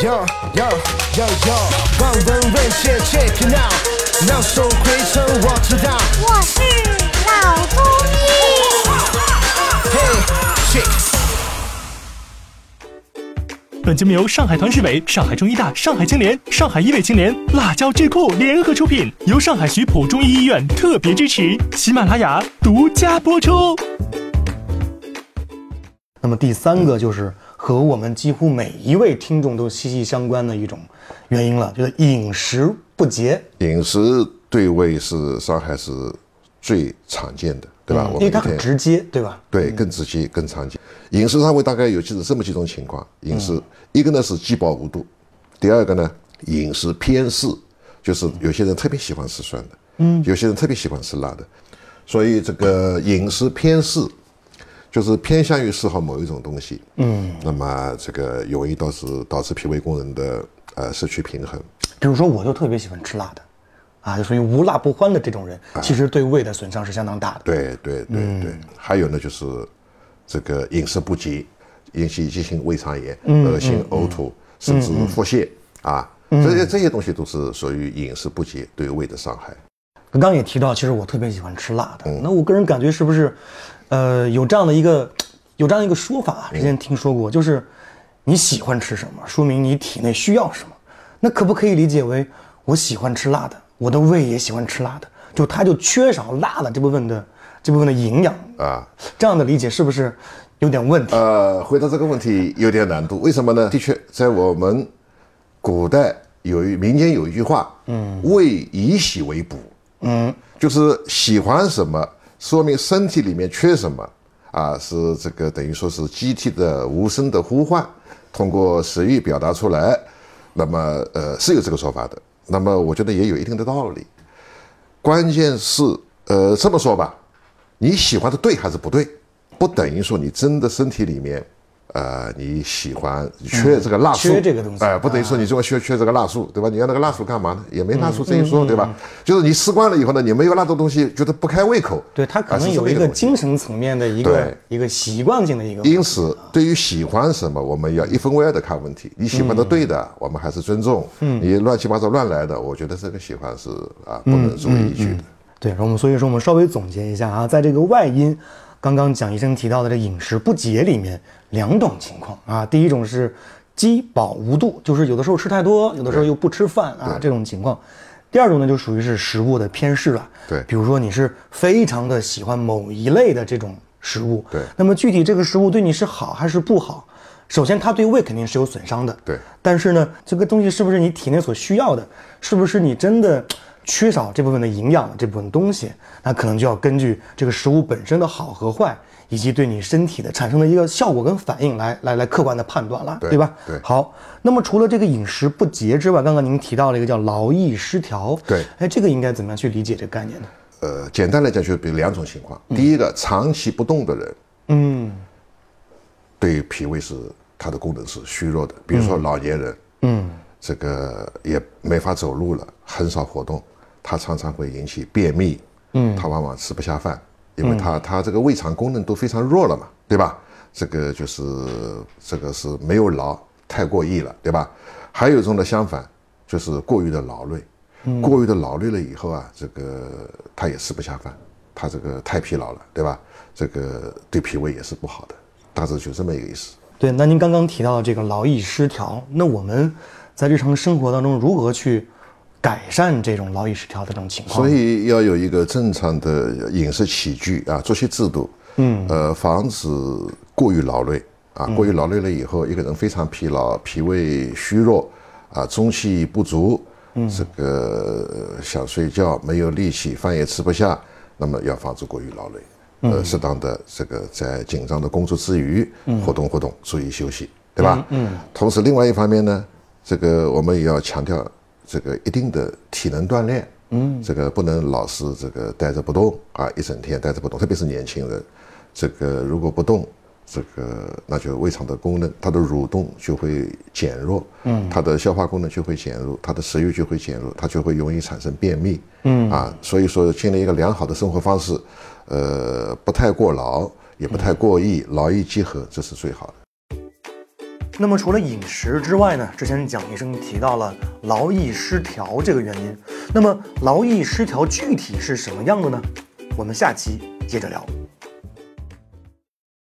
Yo 望闻问切切频道，妙手回春我知道。我是老中医。本节目由上海团市委、上海中医大、上海青联、上海医卫青联、辣椒智库联合出品，由上海徐浦中医医院特别支持，喜马拉雅独家播出。那么第三个就是和我们几乎每一位听众都息息相关的一种原因了，就是饮食不节。饮食对胃是伤害是最常见的，对吧？因为它很直接，对吧？对，更直接，更常见。饮食上会大概有这么几种情况：饮食，一个呢是饥饱无度；第二个呢，饮食偏嗜，就是有些人特别喜欢吃酸的，有些人特别喜欢吃辣的，所以这个饮食偏嗜。就是偏向于嗜好某一种东西，那么这个容易导致脾胃功能的失去平衡。比如说，我就特别喜欢吃辣的，啊，就属于无辣不欢的这种人，其实对胃的损伤是相当大的。对。还有呢，就是这个饮食不节，引起急性胃肠炎、恶心、呕吐，甚至腹泻啊，这些东西都是属于饮食不节对胃的伤害。刚刚也提到，其实我特别喜欢吃辣的，那我个人感觉是不是？有这样一个说法啊，之前听说过，就是你喜欢吃什么，说明你体内需要什么。那可不可以理解为，我喜欢吃辣的，我的胃也喜欢吃辣的，它缺少辣的这部分的营养啊？这样的理解是不是有点问题？回答这个问题有点难度，为什么呢？的确，在我们古代民间有一句话，胃以喜为补，就是喜欢什么。说明身体里面缺什么啊？是这个等于说是机体的无声的呼唤，通过食欲表达出来。那么是有这个说法的。那么我觉得也有一定的道理。关键是这么说吧，你喜欢的对还是不对，不等于说你真的身体里面你喜欢缺这个辣素，缺这个东西，不等于说你就缺这个辣素，对吧？你要那个辣素干嘛呢？也没辣素这一说，对吧？就是你吃惯了以后呢，你没有辣的东西，觉得不开胃口。对，它可能有一个精神层面的一个习惯性的一个。因此，对于喜欢什么，我们要一分为二的看问题。你喜欢的对的，我们还是尊重；你乱七八糟乱来的，我觉得这个喜欢是不能作为依据的。对，然后所以说我们稍微总结一下啊，在这个外因。刚刚蒋医生提到的这饮食不节里面两种情况啊，第一种是饥饱无度，就是有的时候吃太多，有的时候又不吃饭啊这种情况；第二种呢就属于是食物的偏嗜了，对，比如说你是非常的喜欢某一类的这种食物，对，那么具体这个食物对你是好还是不好，首先它对胃肯定是有损伤的，对，但是呢这个东西是不是你体内所需要的，是不是你真的缺少这部分的营养，这部分东西，那可能就要根据这个食物本身的好和坏，以及对你身体的产生的一个效果跟反应来客观的判断了，对吧？对。好，那么除了这个饮食不节之外，刚刚您提到了一个叫劳逸失调，对，哎，这个应该怎么样去理解这个概念呢？简单来讲，就比如两种情况，第一个长期不动的人，对脾胃是它的功能是虚弱的，比如说老年人，这个也没法走路了，很少活动。它常常会引起便秘，它往往吃不下饭，因为它这个胃肠功能都非常弱了嘛，对吧？这个是没有劳，太过逸了，对吧？还有一种的相反，就是过于的劳累，过于的劳累了以后啊，这个它也吃不下饭，它这个太疲劳了，对吧？这个对脾胃也是不好的，大致就这么一个意思。对，那您刚刚提到这个劳逸失调，那我们在日常生活当中如何去？改善这种劳逸失调的这种情况，所以要有一个正常的饮食起居啊，作息制度，防止过于劳累啊。过于劳累了以后，一个人非常疲劳，脾胃虚弱啊，中气不足，这个想睡觉没有力气，饭也吃不下，那么要防止过于劳累。适当的这个在紧张的工作之余，活动活动，注意休息，对吧？同时，另外一方面呢，这个我们也要强调。这个一定的体能锻炼，这个不能老是这个待着不动啊，一整天待着不动，特别是年轻人，这个如果不动，这个那就胃肠的功能，它的蠕动就会减弱，它的消化功能就会减弱，它的食欲就会减弱，它就会容易产生便秘，所以说建立一个良好的生活方式，不太过劳，也不太过逸，劳逸结合，这是最好的。那么除了饮食之外呢，之前蒋医生提到了劳逸失调这个原因，那么劳逸失调具体是什么样的呢？我们下期接着聊。